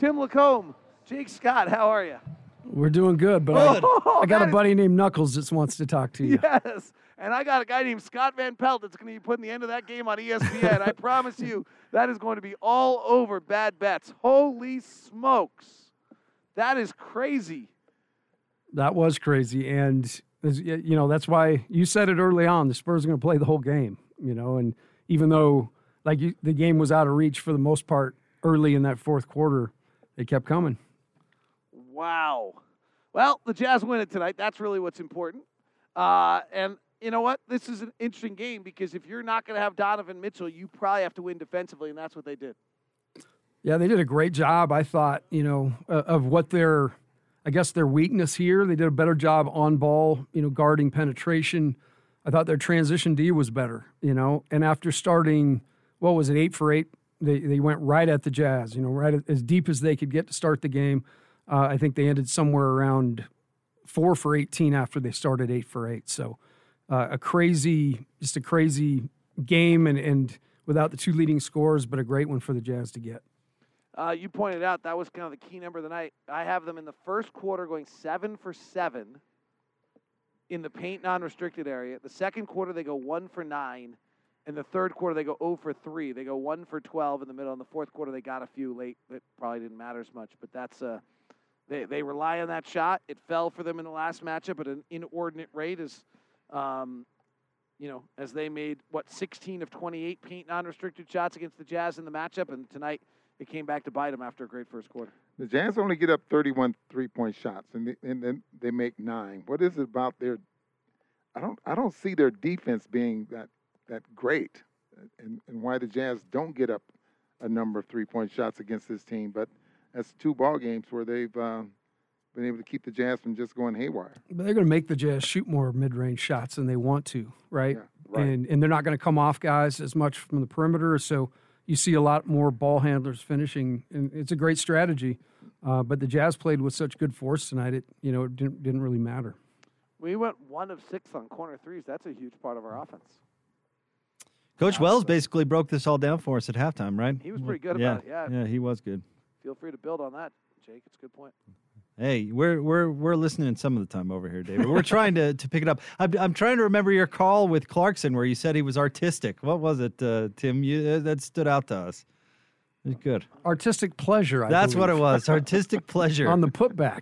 Tim LaComb, Jake Scott, how are you? We're doing good, but I got a buddy named Knuckles that wants to talk to you. Yes, and I got a guy named Scott Van Pelt that's going to be putting the end of that game on ESPN. I promise you, that is going to be all over Bad Bets. Holy smokes. That is crazy. That was crazy, and you know, that's why you said it early on. The Spurs are going to play the whole game, you know, and even though the game was out of reach for the most part early in that fourth quarter, they kept coming. Wow. Well, the Jazz win it tonight. That's really what's important. And you know what? This is an interesting game because if you're not going to have Donovan Mitchell, you probably have to win defensively, and that's what they did. Yeah, they did a great job, I thought, you know, of what their, I guess, their weakness here. They did a better job on ball, you know, guarding penetration. I thought their transition D was better, you know. And after starting, what was it, 8 for 8, they went right at the Jazz, you know, right at, as deep as they could get to start the game. I think they ended somewhere around 4 for 18 after they started 8 for 8. So a crazy game and without the two leading scorers, but a great one for the Jazz to get. You pointed out that was kind of the key number of the night. I have them in the first quarter going 7 for 7 in the paint non-restricted area. The second quarter they go 1 for 9. In the third quarter they go 0 for 3. They go 1 for 12 in the middle. In the fourth quarter they got a few late. That probably didn't matter as much, but that's a... They rely on that shot. It fell for them in the last matchup at an inordinate rate as they made, 16 of 28 paint non-restricted shots against the Jazz in the matchup, and tonight it came back to bite them after a great first quarter. The Jazz only get up 31 three-point shots, and then they make 9. What is it about their – I don't see their defense being that great and why the Jazz don't get up a number of three-point shots against this team, but – that's 2 ball games where they've been able to keep the Jazz from just going haywire. But they're going to make the Jazz shoot more mid-range shots than they want to, right? Yeah, right. And they're not going to come off guys as much from the perimeter, so you see a lot more ball handlers finishing, and it's a great strategy. But the Jazz played with such good force tonight, it didn't really matter. We went 1 of 6 on corner threes. That's a huge part of our offense. Coach Wells basically broke this all down for us at halftime, right? He was pretty good about it. Yeah, he was good. Feel free to build on that, Jake. It's a good point. Hey, we're listening some of the time over here, David. We're trying to pick it up. I'm trying to remember your call with Clarkson where you said he was artistic. What was it, Tim? That stood out to us. It was good. Artistic pleasure, That's believe. What it was, artistic pleasure. On the putback.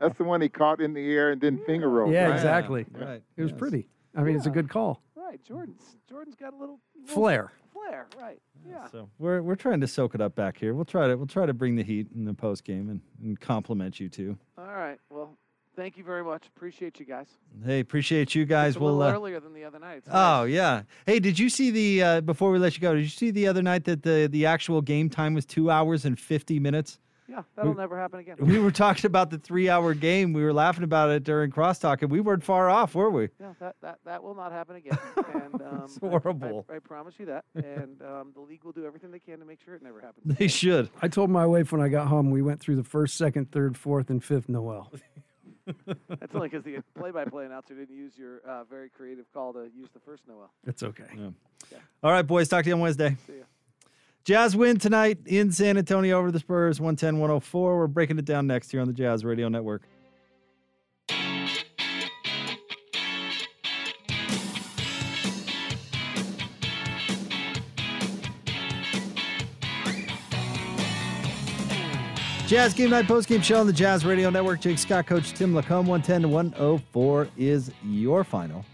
That's the one he caught in the air and then finger rolled. Yeah, right? Exactly. Yeah, right. It was pretty. I mean, it's a good call. Right, Jordan's got a little flair. There, right. Yeah. So we're trying to soak it up back here. We'll try to bring the heat in the post game and compliment you two. All right. Well, thank you very much. Appreciate you guys. Hey, appreciate you guys. A little earlier than the other night. Oh yeah. Hey, did you see the before we let you go? Did you see the other night that the actual game time was 2 hours and 50 minutes? Yeah, that'll never happen again. We were talking about the 3-hour game. We were laughing about it during crosstalk, and we weren't far off, were we? Yeah, that will not happen again. And, it's horrible. I promise you that. And the league will do everything they can to make sure it never happens again. They should. I told my wife when I got home, we went through the first, second, third, fourth, and fifth Noel. That's only because the play-by-play announcer didn't use your very creative call to use the first Noel. It's okay. Yeah. Yeah. All right, boys. Talk to you on Wednesday. See ya. Jazz win tonight in San Antonio over the Spurs, 110-104. We're breaking it down next here on the Jazz Radio Network. Jazz Game Night postgame show on the Jazz Radio Network. Jake Scott, Coach Tim LaComb, 110-104 is your final.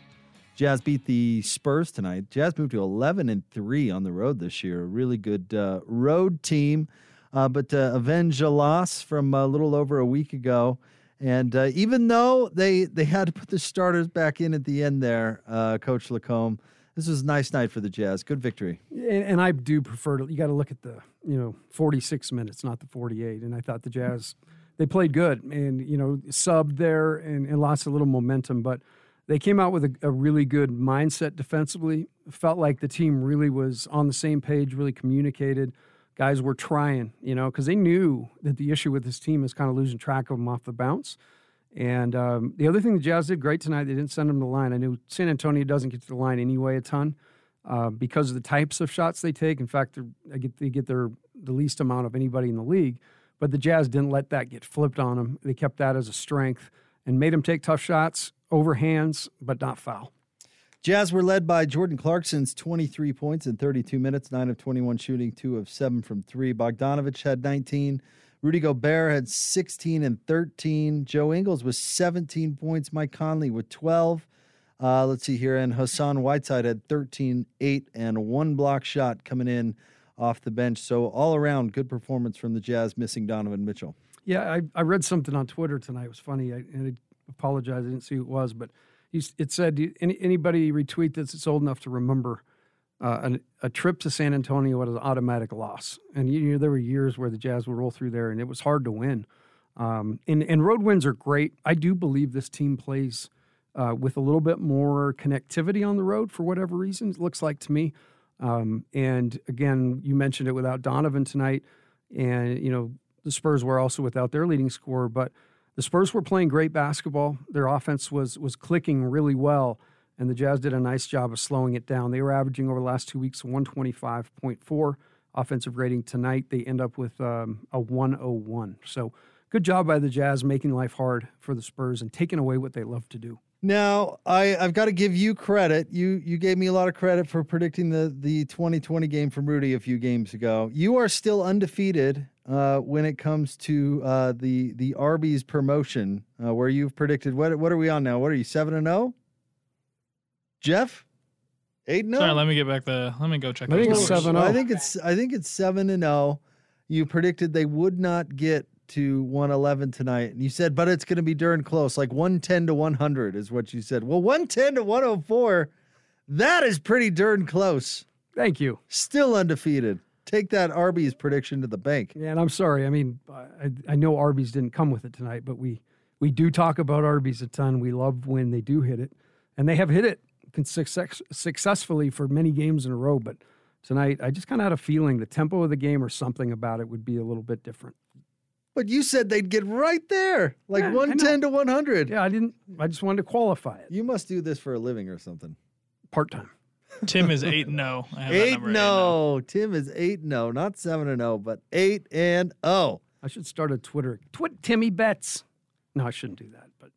Jazz beat the Spurs tonight. Jazz moved to 11-3 on the road this year. A really good road team, but avenge a loss from a little over a week ago. And even though they had to put the starters back in at the end there, Coach LaComb, this was a nice night for the Jazz. Good victory. And I do prefer you got to look at the 46 minutes, not the 48. And I thought the Jazz they played good and subbed there and lost a little momentum, but. They came out with a really good mindset defensively. Felt like the team really was on the same page, really communicated. Guys were trying, because they knew that the issue with this team is kind of losing track of them off the bounce. And the other thing the Jazz did great tonight, they didn't send them to the line. I knew San Antonio doesn't get to the line anyway a ton. because of the types of shots they take. In fact, they get the least amount of anybody in the league. But the Jazz didn't let that get flipped on them. They kept that as a strength and made them take tough shots, overhands, but not foul. Jazz were led by Jordan Clarkson's 23 points in 32 minutes, 9 of 21 shooting, 2 of 7 from 3. Bogdanović had 19. Rudy Gobert had 16 and 13. Joe Ingles with 17 points. Mike Conley with 12. Let's see here. And Hassan Whiteside had 13, 8, and one block shot coming in off the bench. So all around, good performance from the Jazz, missing Donovan Mitchell. Yeah, I read something on Twitter tonight. It was funny. I apologize. I didn't see who it was, but it said anybody retweet this that's old enough to remember a trip to San Antonio was an automatic loss. And there were years where the Jazz would roll through there, and it was hard to win. And road wins are great. I do believe this team plays with a little bit more connectivity on the road for whatever reason, it looks like to me. And again, you mentioned it without Donovan tonight, and the Spurs were also without their leading scorer, but the Spurs were playing great basketball. Their offense was clicking really well, and the Jazz did a nice job of slowing it down. They were averaging over the last 2 weeks 125.4 offensive rating. Tonight they end up with a 101. So good job by the Jazz making life hard for the Spurs and taking away what they love to do. Now, I've got to give you credit. You gave me a lot of credit for predicting the 2020 game from Rudy a few games ago. You are still undefeated when it comes to the Arby's promotion, where you've predicted. What are we on now? What are you, 7-0? Jeff, 8-0. Sorry, let me get back the. Let me go check. I think it's 7-0. I think it's 7-0. You predicted they would not get to 111 tonight, and you said, but it's going to be darn close, like 110 to 100 is what you said. Well, 110 to 104, that is pretty darn close. Thank you. Still undefeated. Take that Arby's prediction to the bank. Yeah, and I'm sorry. I mean, I know Arby's didn't come with it tonight, but we do talk about Arby's a ton. We love when they do hit it, and they have hit it successfully for many games in a row, but tonight I just kind of had a feeling the tempo of the game or something about it would be a little bit different. But you said they'd get right there, like 110 to 100. Yeah, I didn't. I just wanted to qualify it. You must do this for a living or something. Part-time. Tim is 8-0. 8-0. Tim is 8-0, not 7-0, but 8-0. I should start a Twitter. Timmy Bets. No, I shouldn't do that. But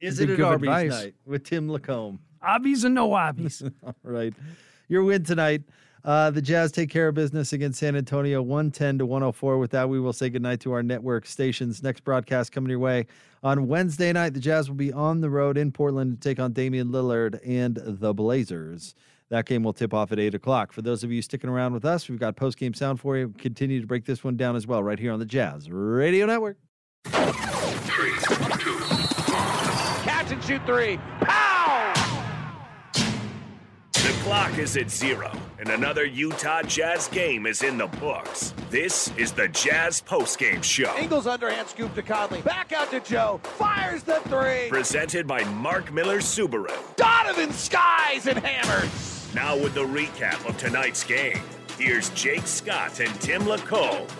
is it an Arby's night with Tim LaComb? Obbies and no obbies. All right. Your win tonight. The Jazz take care of business against San Antonio, 110 to 104. With that, we will say goodnight to our network stations. Next broadcast coming your way on Wednesday night. The Jazz will be on the road in Portland to take on Damian Lillard and the Blazers. That game will tip off at 8 o'clock. For those of you sticking around with us, we've got post-game sound for you. We'll continue to break this one down as well right here on the Jazz Radio Network. 3, 2, 1. Catch and shoot 3. The clock is at 0, and another Utah Jazz game is in the books. This is the Jazz Postgame Show. Ingles underhand scoop to Conley. Back out to Joe. Fires the 3. Presented by Mark Miller Subaru. Donovan skies and hammers. Now with the recap of tonight's game, here's Jake Scott and Tim LaComb.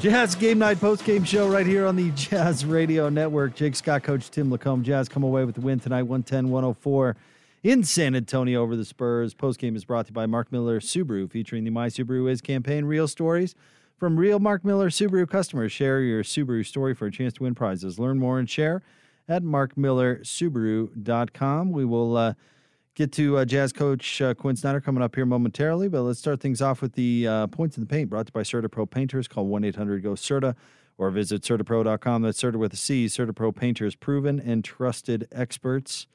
Jazz Game Night Postgame Show right here on the Jazz Radio Network. Jake Scott, Coach Tim LaComb. Jazz come away with the win tonight, 110-104 in San Antonio over the Spurs. Postgame is brought to you by Mark Miller Subaru, featuring the My Subaru Is campaign. Real stories from real Mark Miller Subaru customers. Share your Subaru story for a chance to win prizes. Learn more and share at markmillersubaru.com. We will get to Jazz coach Quinn Snyder coming up here momentarily, but let's start things off with the points in the paint brought to you by Serta Pro Painters. Call 1-800-GO-SERTA or visit sertapro.com. That's Serta with a C. Serta Pro Painters, proven and trusted experts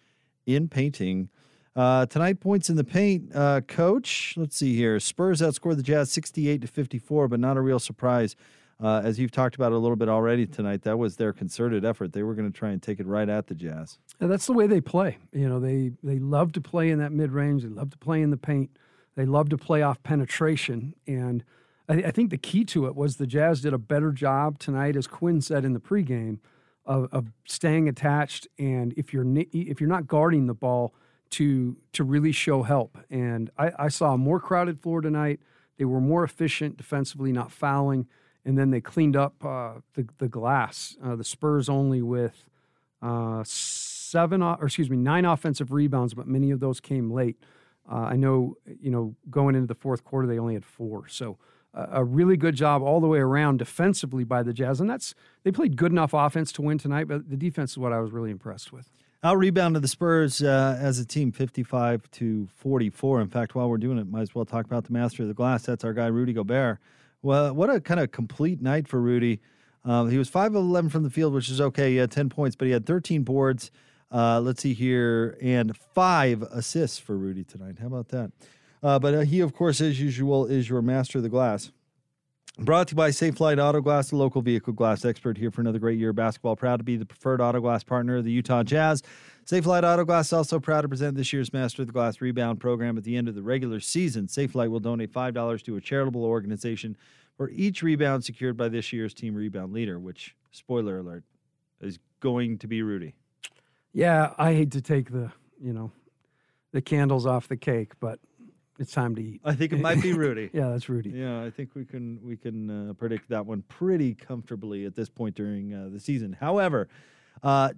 in painting. Tonight, points in the paint, coach. Let's see here. Spurs outscored the Jazz 68-54, but not a real surprise. As you've talked about a little bit already tonight, that was their concerted effort. They were going to try and take it right at the Jazz. And that's the way they play. They love to play in that mid-range. They love to play in the paint. They love to play off penetration. And I think the key to it was the Jazz did a better job tonight, as Quinn said in the pregame, of staying attached. And if you're not guarding the ball, to really show help. And I saw a more crowded floor tonight. They were more efficient defensively, not fouling. And then they cleaned up the glass. The Spurs only with nine offensive rebounds, but many of those came late. I know, going into the fourth quarter, they only had four. So a really good job all the way around defensively by the Jazz. And they played good enough offense to win tonight, but the defense is what I was really impressed with. Out-rebounded the Spurs as a team, 55-44. In fact, while we're doing it, might as well talk about the master of the glass. That's our guy, Rudy Gobert. Well, what a kind of complete night for Rudy. He was 5 of 11 from the field, which is okay. He had 10 points, but he had 13 boards. Let's see here. And 5 assists for Rudy tonight. How about that? But he, of course, as usual, is your master of the glass. Brought to you by Safelite Auto Glass, the local vehicle glass expert here for another great year of basketball. Proud to be the preferred auto glass partner of the Utah Jazz. Safelite Auto Glass also proud to present this year's Master of the Glass Rebound Program. At the end of the regular season, Safelite will donate $5 to a charitable organization for each rebound secured by this year's team rebound leader, which, spoiler alert, is going to be Rudy. Yeah, I hate to take the candles off the cake, but it's time to eat. I think it might be Rudy. Yeah, that's Rudy. Yeah, I think we can predict that one pretty comfortably at this point during the season. However,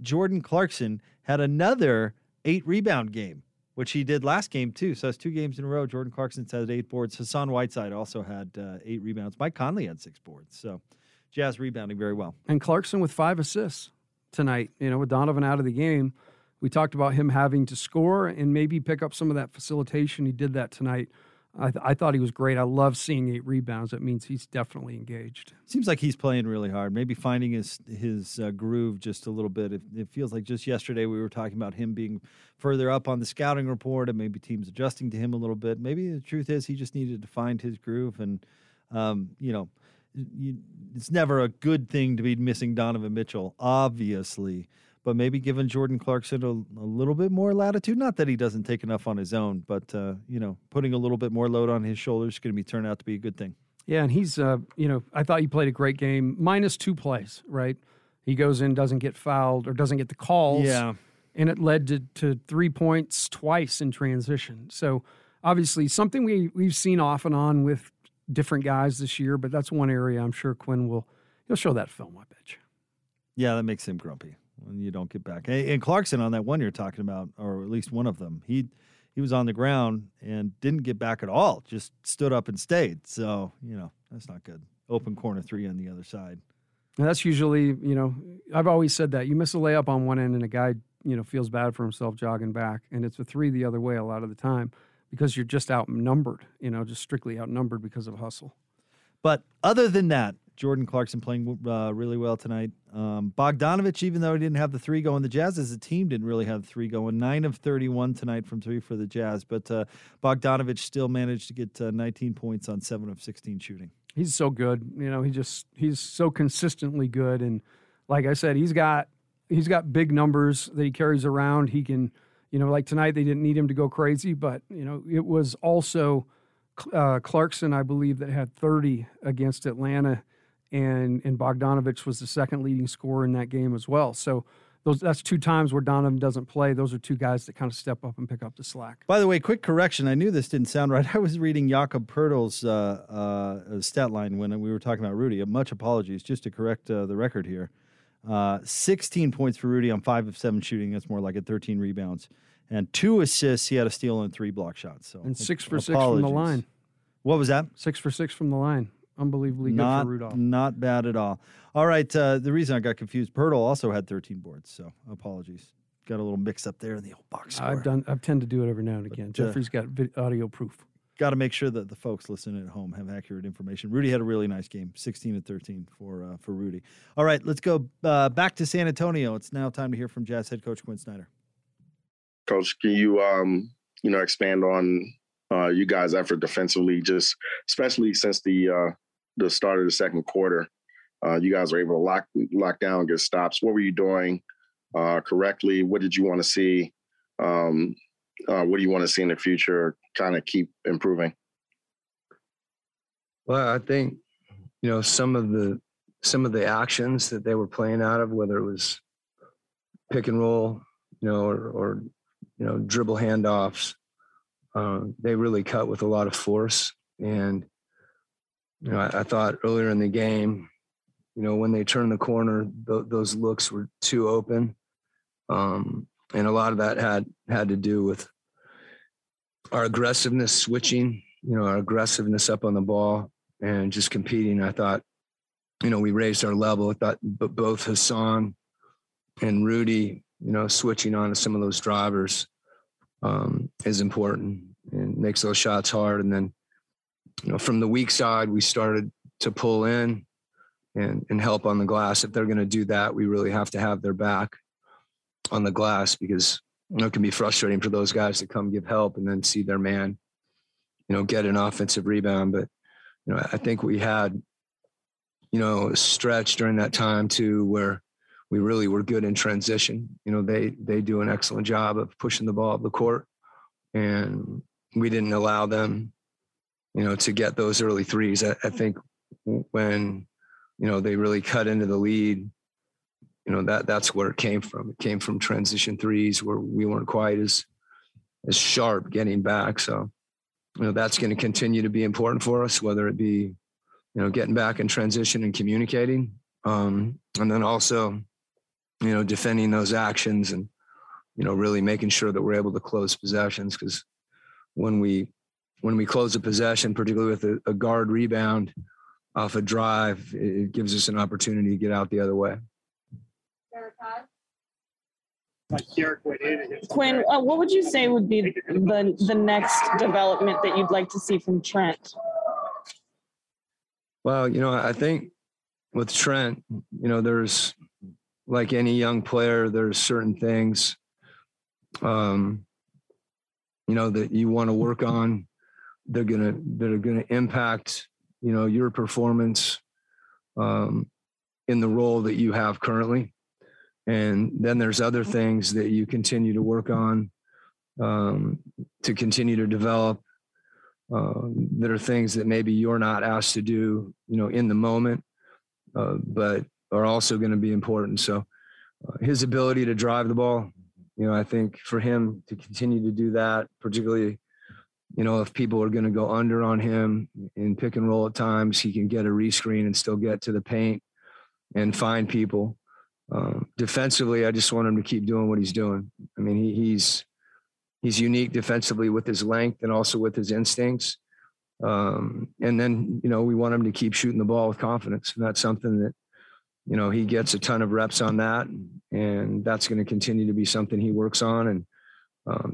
Jordan Clarkson had another 8-rebound game, which he did last game too. So that's 2 games in a row. Jordan Clarkson's had 8 boards. Hassan Whiteside also had 8 rebounds. Mike Conley had 6 boards. So Jazz rebounding very well. And Clarkson with 5 assists tonight. With Donovan out of the game, we talked about him having to score and maybe pick up some of that facilitation. He did that tonight. I thought he was great. I love seeing 8 rebounds. That means he's definitely engaged. Seems like he's playing really hard, maybe finding his groove just a little bit. It feels like just yesterday we were talking about him being further up on the scouting report and maybe teams adjusting to him a little bit. Maybe the truth is he just needed to find his groove and, it's never a good thing to be missing Donovan Mitchell, obviously. But maybe giving Jordan Clarkson a little bit more latitude. Not that he doesn't take enough on his own, but, putting a little bit more load on his shoulders is going to turn out to be a good thing. Yeah, and he's, I thought he played a great game. Minus 2 plays, right? He goes in, doesn't get fouled, or doesn't get the calls. Yeah. And it led to 3 points twice in transition. So, obviously, something we've seen off and on with different guys this year, but that's one area I'm sure Quinn he'll show that film, I bet you. Yeah, that makes him grumpy when you don't get back. And Clarkson on that one you're talking about, or at least one of them, he was on the ground and didn't get back at all, just stood up and stayed. So, that's not good. Open corner 3 on the other side. And that's usually, I've always said that. You miss a layup on one end and a guy, feels bad for himself jogging back. And it's a 3 the other way a lot of the time because you're just outnumbered, just strictly outnumbered because of hustle. But other than that, Jordan Clarkson playing really well tonight. Bogdanović, even though he didn't have the 3 going, the Jazz as a team didn't really have the 3 going. 9 of 31 tonight from 3 for the Jazz, but Bogdanović still managed to get 19 points on 7 of 16 shooting. He's so good. He's so consistently good. And like I said, he's got big numbers that he carries around. He can, like tonight they didn't need him to go crazy, but, it was also Clarkson, I believe, that had 30 against Atlanta. And Bogdanović was the second leading scorer in that game as well. So that's 2 times where Donovan doesn't play. Those are 2 guys that kind of step up and pick up the slack. By the way, quick correction. I knew this didn't sound right. I was reading Jakob Poeltl's stat line when we were talking about Rudy. Much apologies, just to correct the record here. 16 points for Rudy on 5 of 7 shooting. That's more like a 13 rebounds. And 2 assists. He had a steal and 3 block shots. So and 6 for 6 from the line. What was that? 6 for 6 from the line. Unbelievably good for Rudolph. Not bad at all. All right, the reason I got confused, Poeltl also had 13 boards, so apologies. Got a little mix up there in the old box score. I tend to do it every now and again. But, Jeffrey's got audio proof. Got to make sure that the folks listening at home have accurate information. Rudy had a really nice game, 16-13 for Rudy. All right, let's go back to San Antonio. It's now time to hear from Jazz head coach Quinn Snyder. Coach, can you expand on you guys' effort defensively, just especially since the start of the second quarter, you guys were able to lock down, get stops. What were you doing correctly? What did you want to see? What do you want to see in the future? Kind of keep improving. Well, I think some of the actions that they were playing out of, whether it was pick and roll, or dribble handoffs, they really cut with a lot of force. And I thought earlier in the game, when they turned the corner, those looks were too open. And a lot of that had to do with our aggressiveness switching, you know, our aggressiveness up on the ball and just competing. I thought, you know, we raised our level. I thought both Hassan and Rudy, you know, switching on to some of those drivers is important and makes those shots hard. And then, you know, from the weak side, we started to pull in and help on the glass. If they're going to do that, we really have to have their back on the glass, because, you know, it can be frustrating for those guys to come give help and then see their man, you know, get an offensive rebound. But, you know, I think we had, you know, a stretch during that time too, where we really were good in transition. You know, they do an excellent job of pushing the ball up the court, and we didn't allow them, you know, to get those early threes. I think when, you know, they really cut into the lead, you know, that's where it came from. It came from transition threes where we weren't quite as sharp getting back. So, you know, that's going to continue to be important for us, whether it be, you know, getting back in transition and communicating. And then also, you know, defending those actions and, you know, really making sure that we're able to close possessions. Because when we close a possession, particularly with a guard rebound off a drive, it gives us an opportunity to get out the other way. Quinn, what would you say would be the next development that you'd like to see from Trent? Well, you know, I think with Trent, you know, there's, like any young player, there's certain things, you know, that you want to work on. That are gonna impact, you know, your performance in the role that you have currently. And then there's other things that you continue to work on to continue to develop. That are things that maybe you're not asked to do, you know, in the moment, but are also going to be important. So his ability to drive the ball, you know, I think for him to continue to do that, particularly, you know, if people are going to go under on him in pick and roll at times, he can get a rescreen and still get to the paint and find people. Defensively, I just want him to keep doing what he's doing. I mean, he's unique defensively with his length and also with his instincts. And then, you know, we want him to keep shooting the ball with confidence. And that's something that, you know, he gets a ton of reps on that, and that's going to continue to be something he works on. And,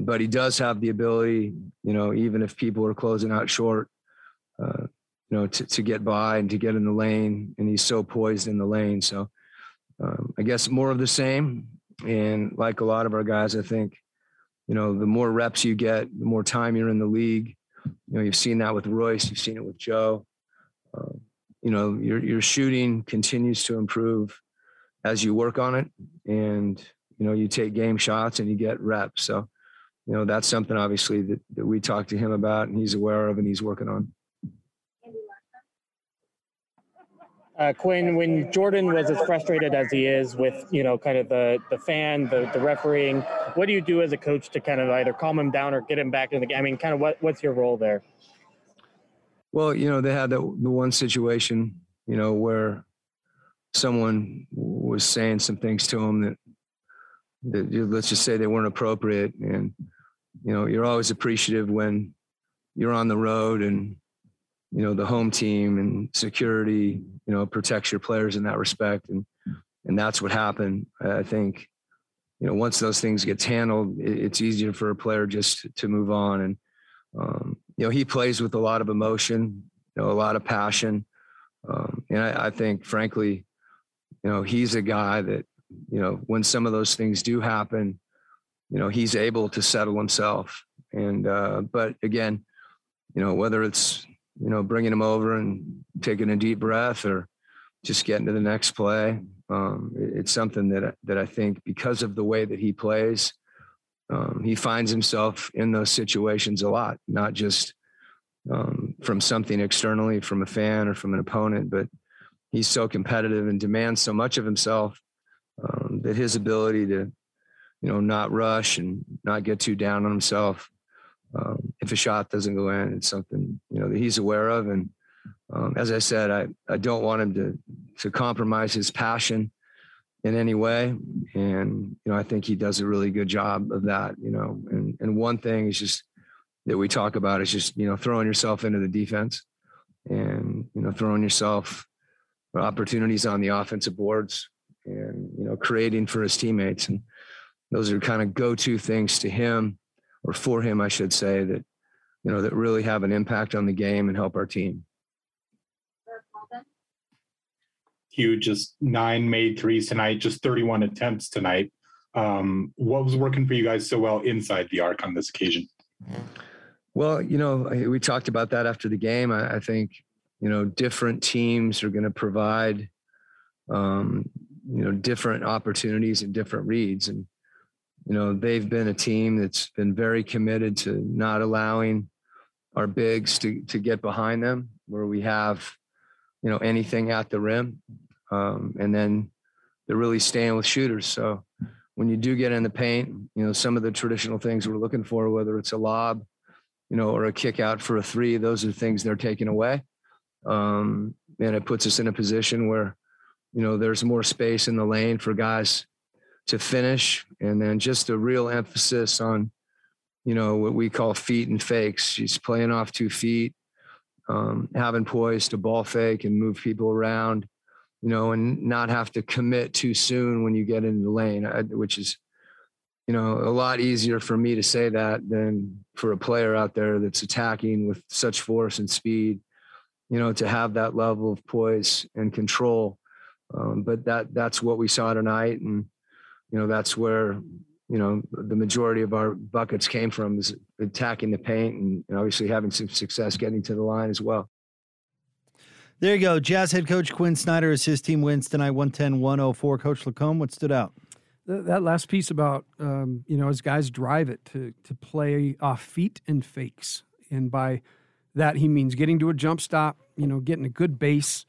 but he does have the ability, you know, even if people are closing out short, you know, to get by and to get in the lane, and he's so poised in the lane. So I guess more of the same. And like a lot of our guys, I think, you know, the more reps you get, the more time you're in the league. You know, you've seen that with Royce, you've seen it with Joe. You know, your shooting continues to improve as you work on it, and, you know, you take game shots and you get reps. So, you know, that's something obviously that we talked to him about, and he's aware of, and he's working on. Quinn, when Jordan was as frustrated as he is with, you know, kind of the fan, the refereeing, what do you do as a coach to kind of either calm him down or get him back in the game? I mean, kind of what's your role there? Well, you know, they had the one situation, you know, where someone was saying some things to him that let's just say they weren't appropriate. And, you know, you're always appreciative when you're on the road and, you know, the home team and security, you know, protects your players in that respect. And that's what happened. I think, you know, once those things get handled, it's easier for a player just to move on. And, you know, he plays with a lot of emotion, you know, a lot of passion. And I think, frankly, you know, he's a guy that, you know, when some of those things do happen, you know, he's able to settle himself. And, but again, you know, whether it's, you know, bringing him over and taking a deep breath or just getting to the next play. It's something that I think, because of the way that he plays, he finds himself in those situations a lot, not just from something externally, from a fan or from an opponent, but he's so competitive and demands so much of himself that his ability to, you know, not rush and not get too down on himself. If a shot doesn't go in, it's something, you know, that he's aware of. And as I said, I don't want him to compromise his passion in any way. And, you know, I think he does a really good job of that, you know, and one thing is just that we talk about is just, you know, throwing yourself into the defense and, you know, throwing yourself opportunities on the offensive boards and, you know, creating for his teammates. And those are kind of go-to things to him, or for him, I should say, that, you know, that really have an impact on the game and help our team. Huge, just 9 made threes tonight, just 31 attempts tonight. What was working for you guys so well inside the arc on this occasion? Well, you know, we talked about that after the game. I think, you know, different teams are going to provide, you know, different opportunities and different reads. And, you know, they've been a team that's been very committed to not allowing our bigs to get behind them where we have, you know, anything at the rim. And then they're really staying with shooters. So when you do get in the paint, you know, some of the traditional things we're looking for, whether it's a lob, you know, or a kick out for a three, those are things they're taking away. And it puts us in a position where, you know, there's more space in the lane for guys to finish. And then just a real emphasis on, you know, what we call feet and fakes. She's playing off 2 feet. Having poise to ball fake and move people around, you know, and not have to commit too soon when you get into the lane, which is, you know, a lot easier for me to say that than for a player out there that's attacking with such force and speed, you know, to have that level of poise and control. But that's what we saw tonight. And, you know, that's where, you know, the majority of our buckets came from, is attacking the paint and obviously having some success getting to the line as well. There you go. Jazz head coach Quinn Snyder as his team wins tonight, 110-104. Coach LaComb, what stood out? That last piece about, you know, as guys drive it to play off feet and fakes. And by that, he means getting to a jump stop, you know, getting a good base,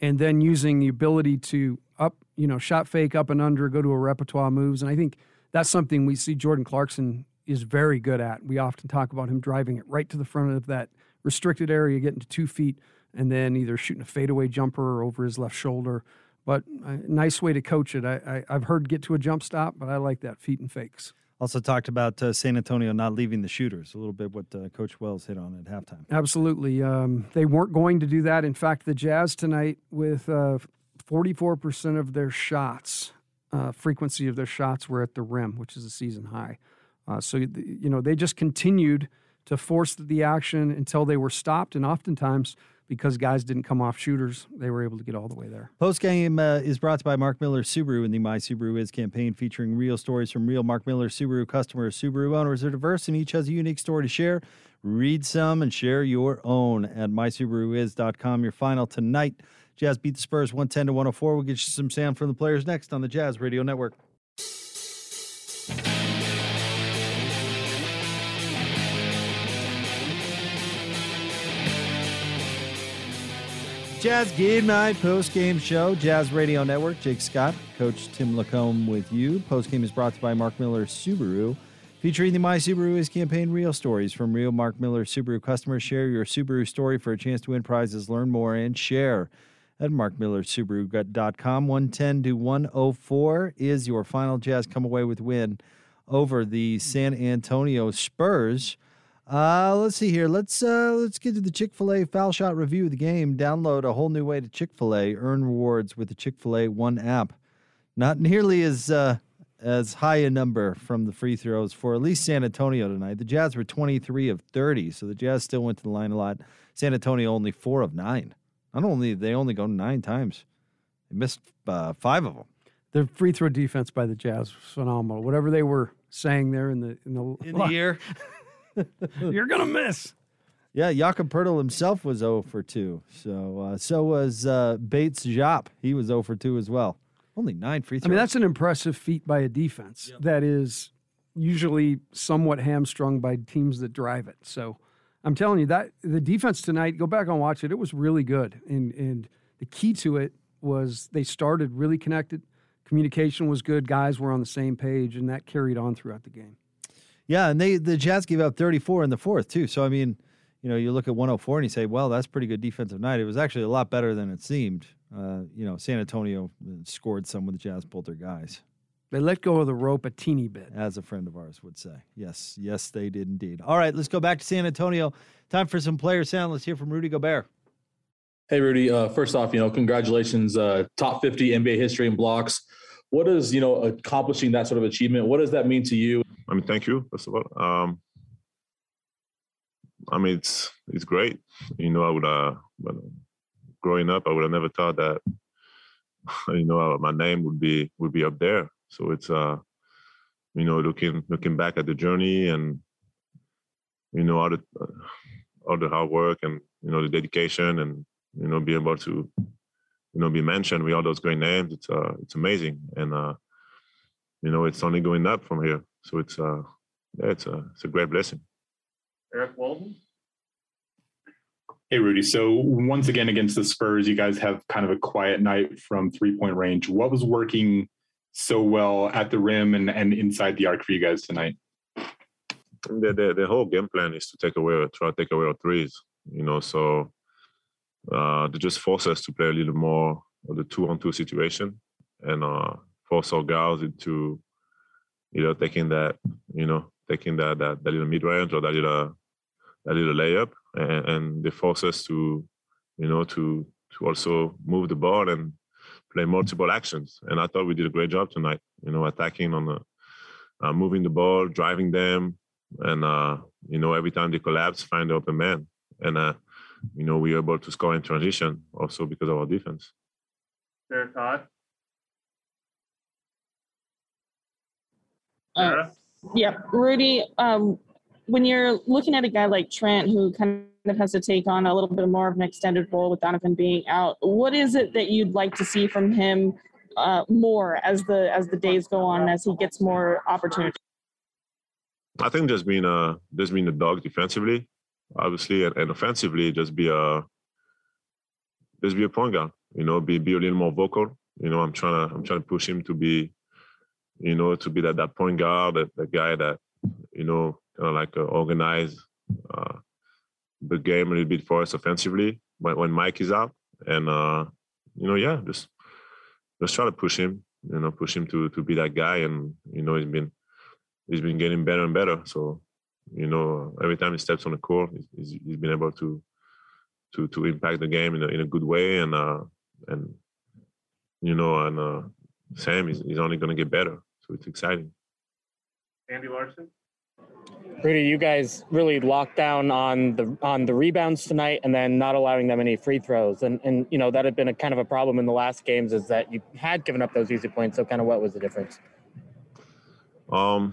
and then using the ability to up, you know, shot fake up and under, go to a repertoire moves. And I think that's something we see Jordan Clarkson is very good at. We often talk about him driving it right to the front of that restricted area, getting to 2 feet, and then either shooting a fadeaway jumper or over his left shoulder. But a nice way to coach it. I've heard get to a jump stop, but I like that feet and fakes. Also talked about San Antonio not leaving the shooters, a little bit what Coach Wells hit on at halftime. Absolutely. They weren't going to do that. In fact, the Jazz tonight with 44% of their shots, frequency of their shots were at the rim, which is a season high. So, you know, they just continued to force the action until they were stopped, and oftentimes because guys didn't come off shooters, they were able to get all the way there. Postgame is brought to you by Mark Miller Subaru and the My Subaru Is campaign, featuring real stories from real Mark Miller Subaru customers. Subaru owners are diverse and each has a unique story to share. Read some and share your own at mysubaruis.com. Your final tonight, Jazz beat the Spurs 110-104. We'll get you some sound from the players next on the Jazz Radio Network. Jazz Game Night post-game show, Jazz Radio Network. Jake Scott, Coach Tim LaComb with you. Post-game is brought to you by Mark Miller Subaru, featuring the My Subaru Is campaign, real stories from real Mark Miller Subaru customers. Share your Subaru story for a chance to win prizes. Learn more and share at markmillersubaru.com. 110-104 is your final. Jazz come away with win over the San Antonio Spurs. Let's see here. Let's get to the Chick-fil-A foul shot review of the game. Download a whole new way to Chick-fil-A. Earn rewards with the Chick-fil-A One app. Not nearly as high a number from the free throws for at least San Antonio tonight. The Jazz were 23 of 30, so the Jazz still went to the line a lot. San Antonio only 4 of 9. They only go 9 times. They missed 5 of them. Their free throw defense by the Jazz was phenomenal. Whatever they were saying there in the year. You're going to miss. Yeah, Jakob Poeltl himself was 0 for 2. So was Bates Jop. He was 0 for 2 as well. Only 9 free throws. I mean, that's an impressive feat by a defense that is usually somewhat hamstrung by teams that drive it. So I'm telling you that the defense tonight, go back and watch it, it was really good. And the key to it was they started really connected. Communication was good. Guys were on the same page, and that carried on throughout the game. Yeah, and the Jazz gave up 34 in the fourth, too. So, I mean, you know, you look at 104 and you say, well, that's a pretty good defensive night. It was actually a lot better than it seemed You know, San Antonio scored some when the Jazz pulled their guys. They let go of the rope a teeny bit. As a friend of ours would say. Yes, yes, they did indeed. All right, let's go back to San Antonio. Time for some player sound. Let's hear from Rudy Gobert. Hey, Rudy. First off, you know, congratulations. Top 50 NBA history in blocks. What does, you know, accomplishing that sort of achievement, what does that mean to you? I mean, thank you, first of all. I mean, it's great. You know, I would, growing up, I would have never thought that, you know, my name would be up there. So it's, you know, looking back at the journey and, you know, all the hard work and, you know, the dedication and, you know, being able to, you know, be mentioned with all those great names. It's amazing. And, you know, it's only going up from here. So it's a great blessing. Eric Walden. Hey, Rudy. So once again, against the Spurs, you guys have kind of a quiet night from three-point range. What was working so well at the rim and inside the arc for you guys tonight? The whole game plan is to try to take away our threes, you know, so they just force us to play a little more of the 2-on-2 situation and force our guys into, you know, taking that little mid-range or that little layup, and they force us to, you know, to also move the ball and play multiple actions. And I thought we did a great job tonight, you know, attacking on the, moving the ball, driving them, and, you know, every time they collapse, find the open man. And, you know, we were able to score in transition also because of our defense. Sarah Todd. Yeah, Rudy, when you're looking at a guy like Trent who kind of has to take on a little bit more of an extended role with Donovan being out, what is it that you'd like to see from him more as the days go on, as he gets more opportunity? I think just being a dog defensively, obviously, and offensively, just be a point guard. You know, be a little more vocal. You know, I'm trying to push him to be, you know, to be that point guard, that guy that, you know, kind of like organize the game a little bit for us offensively when Mike is out. And, you know, yeah, just try to push him to be that guy. And, you know, he's been getting better and better. So, you know, every time he steps on the court, he's been able to impact the game in a good way. And you know, and Sam is only going to get better. So it's exciting. Andy Larson. Rudy, you guys really locked down on the rebounds tonight, and then not allowing them any free throws. And you know, that had been a kind of a problem in the last games, is that you had given up those easy points. So kind of what was the difference? Our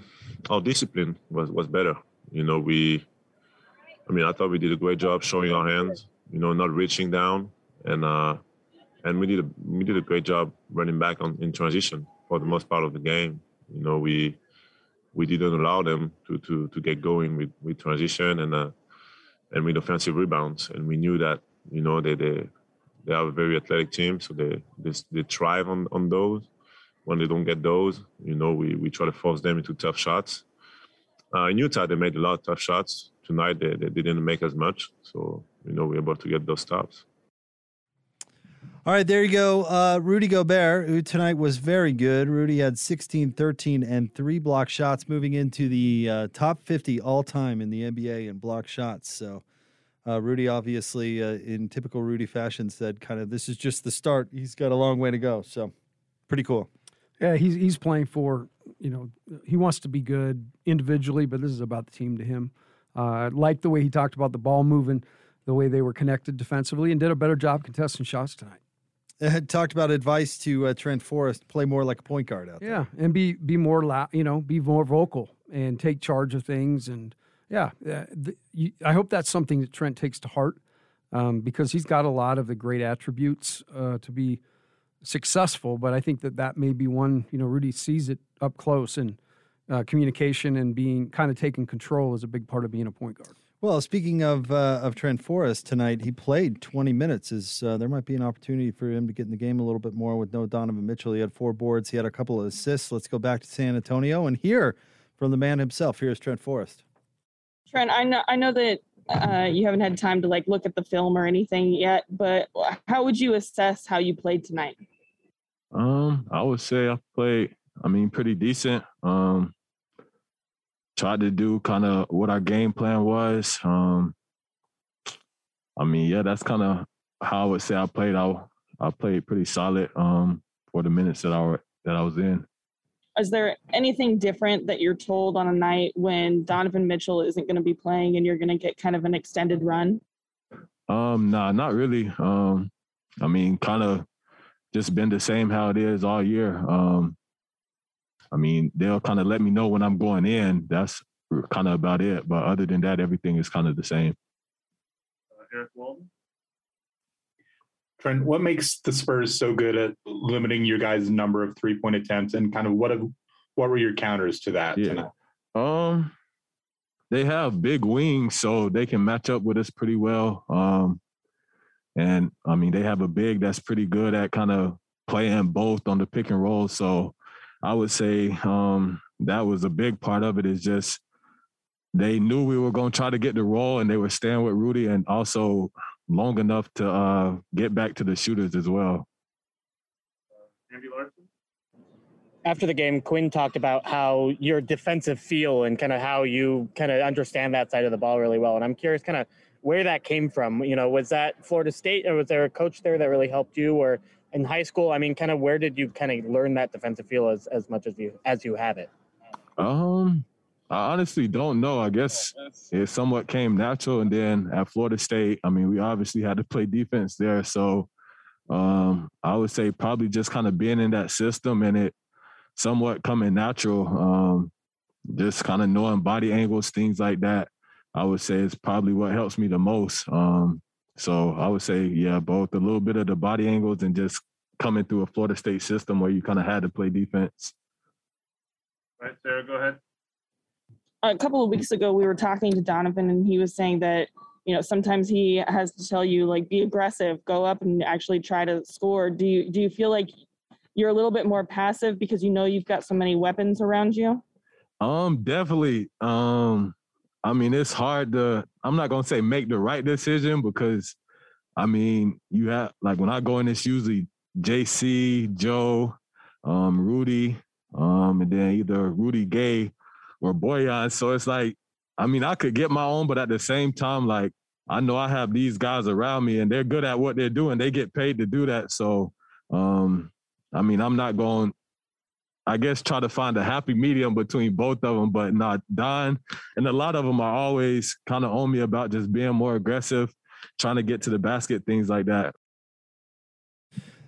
discipline was better. You know, I thought we did a great job showing our hands, you know, not reaching down, and we did a great job running back in transition for the most part of the game. You know, we didn't allow them to get going with transition and with offensive rebounds. And we knew that, you know, they are a very athletic team, so they thrive on those. When they don't get those, you know, we try to force them into tough shots. In Utah, they made a lot of tough shots. Tonight, they didn't make as much. So, you know, we were able to get those stops. All right, there you go. Rudy Gobert, who tonight was very good. Rudy had 16, 13, and 3 block shots, moving into the top 50 all-time in the NBA in block shots. So Rudy obviously, in typical Rudy fashion, said kind of this is just the start. He's got a long way to go. So pretty cool. Yeah, he's playing for, you know, he wants to be good individually, but this is about the team to him. I like the way he talked about the ball moving, the way they were connected defensively, and did a better job contesting shots tonight. Had talked about advice to Trent Forrest, play more like a point guard out there. Yeah, and be more loud, you know, be more vocal and take charge of things. And, yeah, I hope that's something that Trent takes to heart, because he's got a lot of the great attributes to be successful, but I think that may be one, you know, Rudy sees it up close, and communication and being kind of taking control is a big part of being a point guard. Well, speaking of Trent Forrest, tonight he played 20 minutes. There might be an opportunity for him to get in the game a little bit more with no Donovan Mitchell. He had 4 boards. He had a couple of assists. Let's go back to San Antonio and hear from the man himself. Here's Trent Forrest. Trent, I know that You haven't had time to like look at the film or anything yet, but how would you assess how you played tonight? I would say I played, pretty decent. Tried to do kind of what our game plan was. That's kind of how I would say I played. I played pretty solid for the minutes that I was in. Is there anything different that you're told on a night when Donovan Mitchell isn't going to be playing and you're going to get kind of an extended run? Nah, not really. Kind of just been the same how it is all year. They'll kind of let me know when I'm going in. That's kind of about it. But other than that, everything is kind of the same. Eric Walden? Trent, what makes the Spurs so good at limiting your guys' number of three-point attempts, and kind of what were your counters to that? Yeah. They have big wings, so they can match up with us pretty well. They have a big that's pretty good at kind of playing both on the pick and roll. So I would say that was a big part of it, is just they knew we were going to try to get the roll, and they were staying with Rudy and also long enough to get back to the shooters as well. Andy Larson? After the game, Quinn talked about how your defensive feel and kind of how you kind of understand that side of the ball really well. And I'm curious kind of where that came from. You know, was that Florida State, or was there a coach there that really helped you? Or in high school, kind of where did you kind of learn that defensive feel as much as you have it? I honestly don't know. I guess it somewhat came natural. And then at Florida State, we obviously had to play defense there. So I would say probably just kind of being in that system and it somewhat coming natural, just kind of knowing body angles, things like that. I would say it's probably what helps me the most. So I would say, yeah, both a little bit of the body angles and just coming through a Florida State system where you kind of had to play defense. All right, Sarah, go ahead. A couple of weeks ago, we were talking to Donovan, and he was saying that, sometimes he has to tell you, like, be aggressive, go up and actually try to score. Do you feel like you're a little bit more passive because you've got so many weapons around you? Definitely. It's hard to – I'm not going to say make the right decision because, you have – like, when I go in, it's usually JC, Joe, Rudy, and then either Rudy Gay or Boyan. So it's like, I could get my own, but at the same time, like, I know I have these guys around me and they're good at what they're doing. They get paid to do that. So, I'm not going, I guess, try to find a happy medium between both of them, but not Don. And a lot of them are always kind of on me about just being more aggressive, trying to get to the basket, things like that.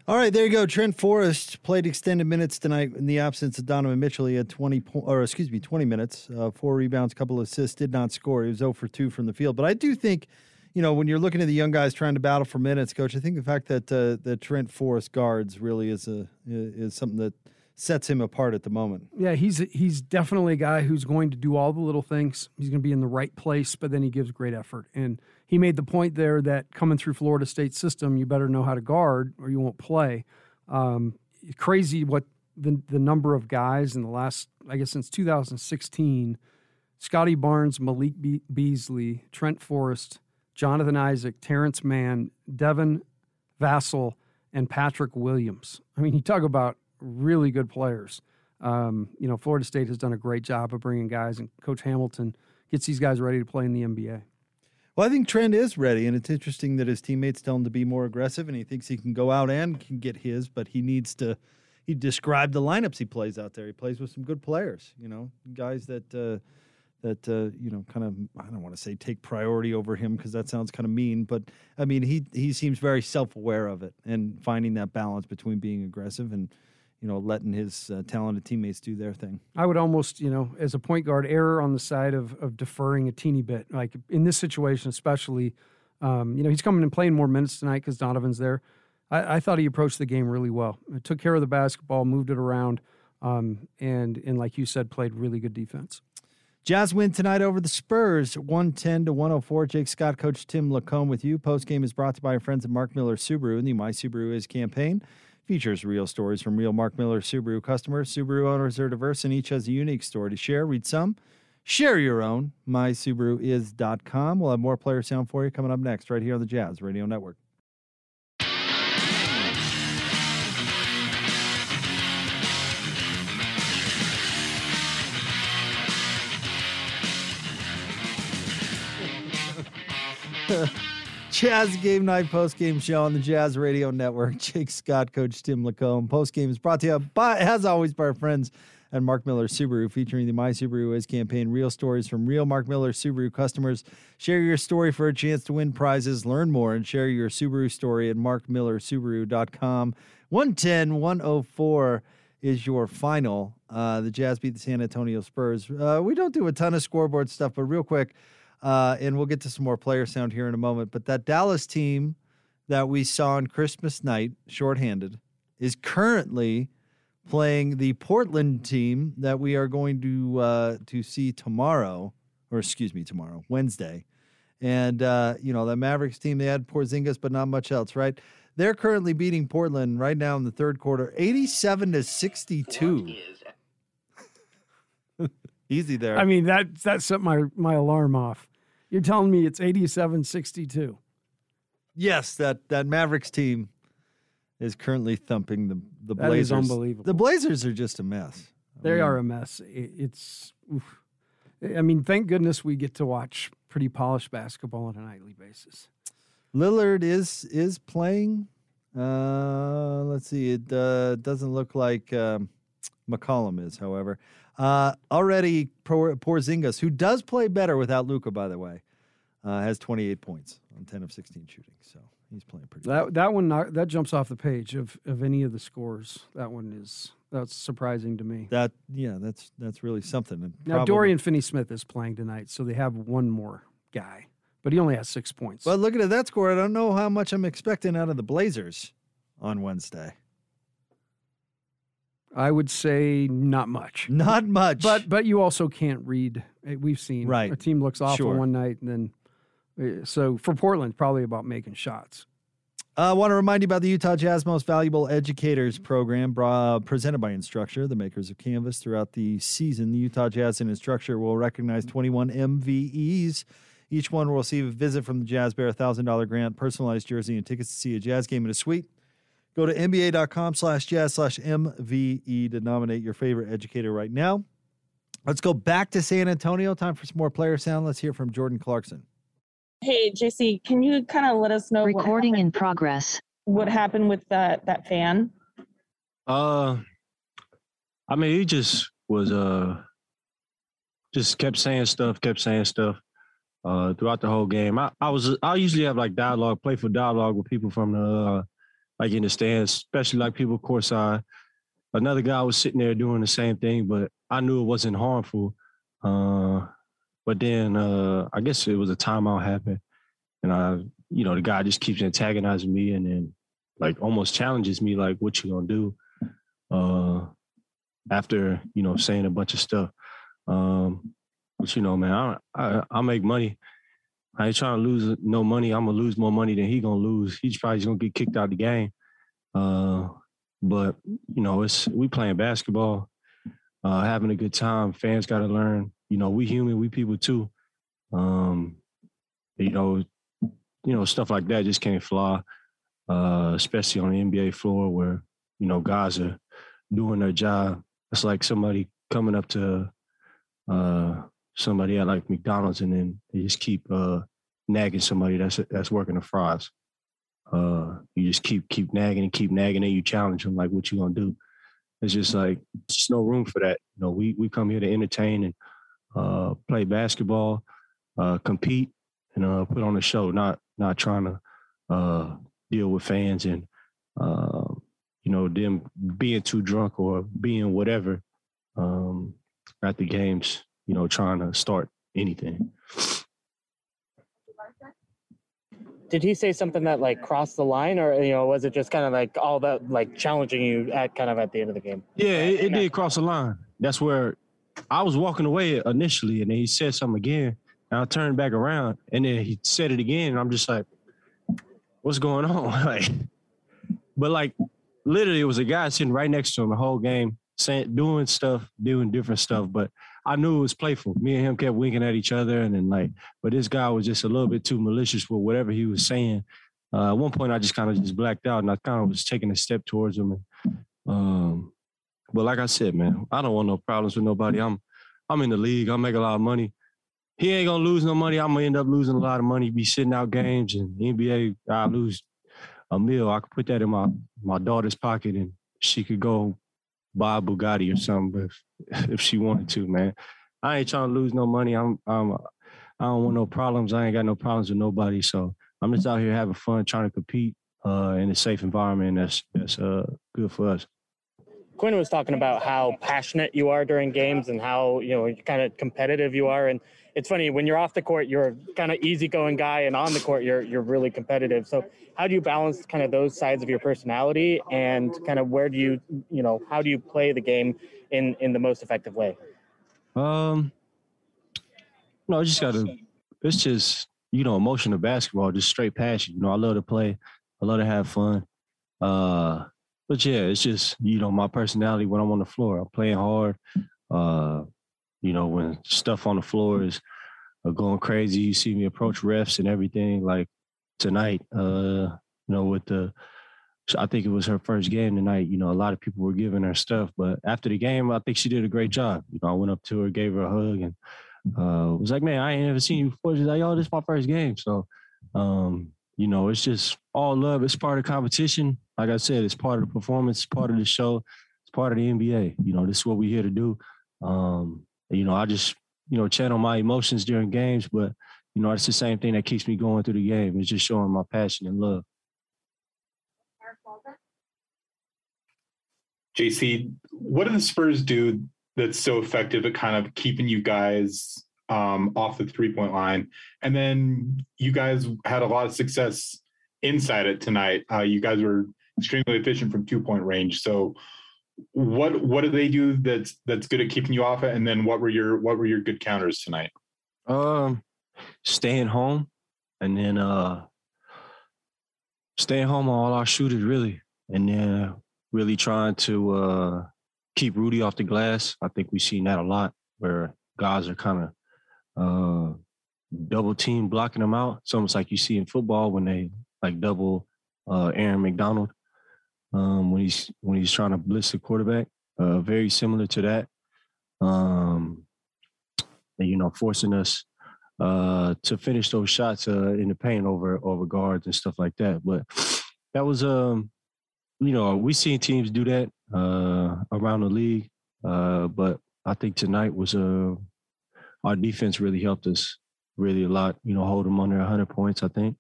All right, there you go. Trent Forrest played extended minutes tonight in the absence of Donovan Mitchell. He had 20 minutes, 4 rebounds, couple assists, did not score. He was 0 for 2 from the field. But I do think, when you're looking at the young guys trying to battle for minutes, Coach, I think the fact that the Trent Forrest guards really is something that sets him apart at the moment. Yeah, he's definitely a guy who's going to do all the little things. He's going to be in the right place, but then he gives great effort. And he made the point there that coming through Florida State's system, you better know how to guard or you won't play. Crazy what the number of guys in the last, since 2016, Scotty Barnes, Malik Beasley, Trent Forrest, Jonathan Isaac, Terrence Mann, Devin Vassell, and Patrick Williams. You talk about really good players. Florida State has done a great job of bringing guys, and Coach Hamilton gets these guys ready to play in the NBA. Well, I think Trent is ready, and it's interesting that his teammates tell him to be more aggressive, and he thinks he can go out and can get his, but he needs to – he described the lineups he plays out there. He plays with some good players, guys that I don't want to say take priority over him because that sounds kind of mean, but, he seems very self-aware of it and finding that balance between being aggressive and – letting his talented teammates do their thing. I would almost, as a point guard, err on the side of deferring a teeny bit. Like in this situation especially, he's coming and playing more minutes tonight because Donovan's there. I thought he approached the game really well. It took care of the basketball, moved it around, and like you said, played really good defense. Jazz win tonight over the Spurs, 110-104. Jake Scott, Coach Tim LaComb with you. Postgame is brought to you by our friends at Mark Miller Subaru and the My Subaru Is campaign. Features real stories from real Mark Miller Subaru customers. Subaru owners are diverse and each has a unique story to share. Read some, Share your own. MySubaruIs.com. We'll have more player sound for you coming up next right here on the Jazz Radio Network. Jazz Game Night post-game show on the Jazz Radio Network. Jake Scott, Coach Tim LaComb. Post-game is brought to you by, as always, by our friends at Mark Miller Subaru, featuring the My Subaru Is campaign. Real stories from real Mark Miller Subaru customers. Share your story for a chance to win prizes. Learn more and share your Subaru story at markmillersubaru.com. 110-104 is your final. The Jazz beat the San Antonio Spurs. We don't do a ton of scoreboard stuff, but real quick, and we'll get to some more player sound here in a moment. But that Dallas team that we saw on Christmas night, shorthanded, is currently playing the Portland team that we are going to see Wednesday. And, you know, the Mavericks team, they had Porzingis, but not much else, right? They're currently beating Portland right now in the third quarter, 87-62. Easy there. I mean, that set my alarm off. You're telling me it's 87-62. Yes, that Mavericks team is currently thumping the Blazers. That is unbelievable. The Blazers are just a mess. They are a mess. It's oof. I mean, thank goodness we get to watch pretty polished basketball on a nightly basis. Lillard is playing. Let's see. It doesn't look like McCollum is, however. Already Porzingis, who does play better without Luka, by the way, has 28 points on 10 of 16 shooting. So he's playing pretty well. That jumps off the page of any of the scores. That's surprising to me. That's really something. And now Dorian Finney-Smith is playing tonight, so they have one more guy, but he only has 6 points. But looking at that score, I don't know how much I'm expecting out of the Blazers on Wednesday. I would say not much. Not much. But you also can't read. We've seen right. A team looks awful one night, and then so for Portland, probably about making shots. I want to remind you about the Utah Jazz Most Valuable Educators program presented by Instructure, the makers of Canvas. Throughout the season, the Utah Jazz and Instructure will recognize 21 MVEs. Each one will receive a visit from the Jazz Bear, $1,000 grant, personalized jersey, and tickets to see a Jazz game in a suite. Go to NBA.com/jazz/MVE to nominate your favorite educator right now. Let's go back to San Antonio. Time for some more player sound. Let's hear from Jordan Clarkson. Hey, JC, can you kind of let us know recording in progress. What happened with that fan? I mean, he just was just kept saying stuff throughout the whole game. I usually have like dialogue, playful dialogue with people from the like in the stands, especially like people courtside. Another guy was sitting there doing the same thing, but I knew it wasn't harmful. But then I guess it was a timeout happened, and the guy just keeps antagonizing me, and then like almost challenges me, like, "What you gonna do?" After saying a bunch of stuff. But man, I make money. I ain't trying to lose no money. I'm going to lose more money than he going to lose. He's probably going to get kicked out of the game. But, we playing basketball, having a good time. Fans got to learn, we human, we people too. Stuff like that just can't fly, especially on the NBA floor where, guys are doing their job. It's like somebody coming up to somebody at like McDonald's, and then they just keep nagging somebody that's working the fries. You just keep nagging and keep nagging, and you challenge them like, "What you gonna do?" It's just like just no room for that. We come here to entertain and play basketball, compete, and put on a show. Not trying to deal with fans and them being too drunk or being whatever at the games. Trying to start anything. Did he say something that like crossed the line, or was it just kind of like all that like challenging you at the end of the game? Yeah, it did cross the line. That's where I was walking away initially, and then he said something again, and I turned back around, and then he said it again, and I'm just like, "What's going on?" But literally, it was a guy sitting right next to him the whole game, saying, doing different stuff, but I knew it was playful. Me and him kept winking at each other, and then like, but this guy was just a little bit too malicious with whatever he was saying. At one point, I just kind of just blacked out, and I kind of was taking a step towards him. And, but like I said, man, I don't want no problems with nobody. I'm in the league. I make a lot of money. He ain't gonna lose no money. I'm gonna end up losing a lot of money. Be sitting out games, and NBA, I lose a meal. I could put that in my daughter's pocket, and she could go buy a Bugatti or something if she wanted to. Man, I ain't trying to lose no money. I don't want no problems. I ain't got no problems with nobody. So I'm just out here having fun, trying to compete in a safe environment. That's good for us. Quinn was talking about how passionate you are during games and how, you know, kind of competitive you are. And it's funny, when you're off the court, you're kind of easygoing guy, and on the court, you're really competitive. So how do you balance kind of those sides of your personality, and kind of where do you, you know, how do you play the game in the most effective way? No, I just got to, it's just, you know, emotional basketball, just straight passion. You know, I love to play. I love to have fun. But yeah, it's just, you know, my personality when I'm on the floor. I'm playing hard. You know, when stuff on the floor is going crazy, you see me approach refs and everything. Like tonight, you know, with the, I think it was her first game tonight. You know, a lot of people were giving her stuff, but after the game, I think she did a great job. You know, I went up to her, gave her a hug, and was like, "Man, I ain't never seen you before." She's like, "Yo, this is my first game." So, you know, it's just all love. It's part of competition. Like I said, it's part of the performance, part of the show, it's part of the NBA. You know, this is what we're here to do. You know, I just, you know, channel my emotions during games, but, you know, it's the same thing that keeps me going through the game. It's just showing my passion and love. JC, what do the Spurs do that's so effective at kind of keeping you guys off the three-point line? And then you guys had a lot of success inside it tonight. You guys were extremely efficient from two-point range. So what do they do that's good at keeping you off it? And then what were your good counters tonight? Staying home, and then staying home on all our shooters, really. And then really trying to keep Rudy off the glass. I think we've seen that a lot, where guys are kind of double team blocking them out. It's almost like you see in football when they like double Aaron McDonald when he's trying to blitz the quarterback. Very similar to that. And, you know, forcing us to finish those shots in the paint over guards and stuff like that. But that was, you know, we've seen teams do that around the league. But I think tonight was our defense really helped us really a lot. You know, hold them under 100 points, I think.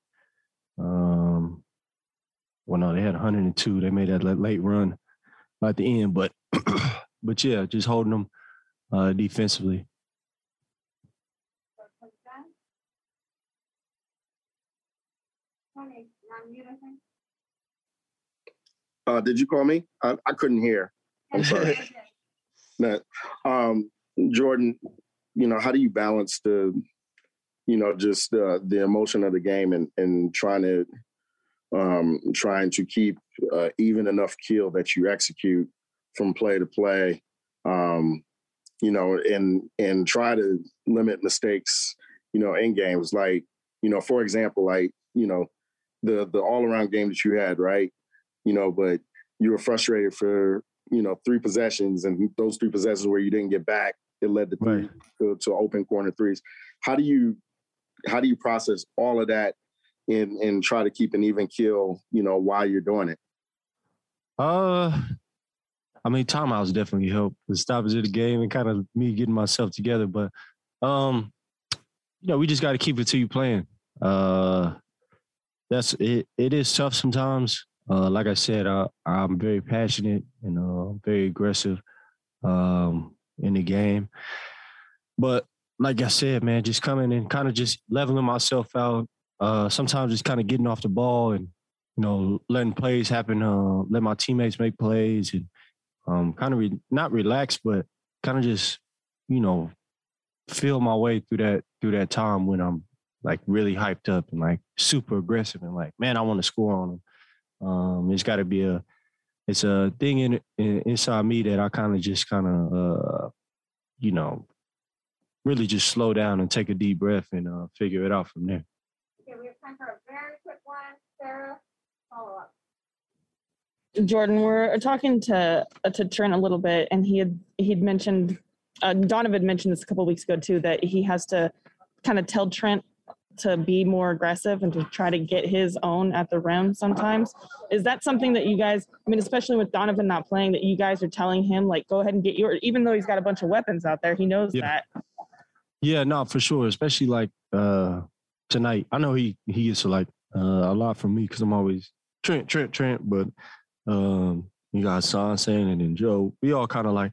Well, no, they had 102. They made that late run at the end, but yeah, just holding them defensively. Did you call me? I couldn't hear. I'm sorry. No, Jordan, you know, how do you balance the, you know, just the emotion of the game and trying to keep even enough kill that you execute from play to play, you know, and try to limit mistakes, you know, in games. Like, you know, for example, like, you know, the all-around game that you had, right? You know, but you were frustrated for, you know, three possessions, and those three possessions where you didn't get back, it led to three, to open corner threes. How do you process all of that and try to keep an even keel, you know, while you're doing it? I mean, timeouts definitely help. The stoppage of the game and kind of me getting myself together. But, you know, we just got to keep it till you're playing. That's it. It is tough sometimes. Like I said, I'm very passionate and very aggressive in the game. But like I said, man, just coming and kind of just leveling myself out. Sometimes just kind of getting off the ball and, you know, letting plays happen, let my teammates make plays, and kind of not relax, but kind of just, you know, feel my way through that time when I'm like really hyped up and like super aggressive and like, man, I want to score on them. It's got to be it's a thing inside me that I kind of just you know, really just slow down and take a deep breath and figure it out from there. Okay, we have time for a very quick one. Sarah, follow up. Jordan, we're talking to Trent a little bit, and he'd mentioned, Donovan mentioned this a couple of weeks ago too, that he has to kind of tell Trent to be more aggressive and to try to get his own at the rim sometimes. Is that something that you guys, I mean, especially with Donovan not playing, that you guys are telling him, like, go ahead and get your, even though he's got a bunch of weapons out there, he knows that. Yeah, no, for sure. Especially like tonight. I know he gets like a lot from me because I'm always Trent, but you got Hassan saying it and Joe. We all kind of like,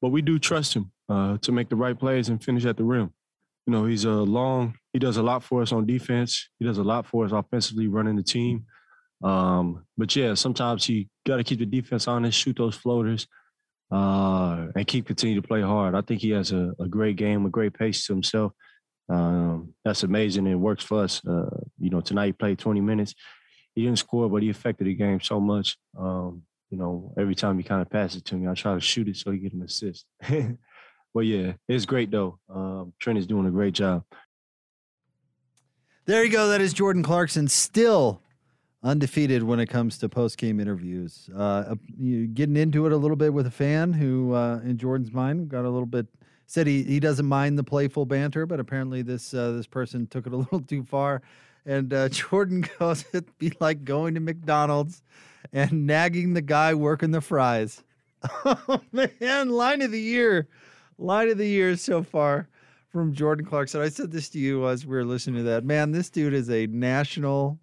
but we do trust him to make the right plays and finish at the rim. You know, he does a lot for us on defense. He does a lot for us offensively running the team. But yeah, sometimes you got to keep the defense honest, shoot those floaters, and continue to play hard. I think he has a great game, a great pace to himself. That's amazing. It works for us. You know, tonight he played 20 minutes. He didn't score, but he affected the game so much. You know, every time he kind of passes it to me, I try to shoot it so he get an assist. But yeah, it's great though. Trent is doing a great job. There you go. That is Jordan Clarkson, still undefeated when it comes to post-game interviews. Getting into it a little bit with a fan who, in Jordan's mind, got a little bit, said he doesn't mind the playful banter, but apparently this person took it a little too far. And Jordan goes, it'd be like going to McDonald's and nagging the guy working the fries. Oh, man, Line of the year so far from Jordan Clarkson. I said this to you as we were listening to that. Man, this dude is a national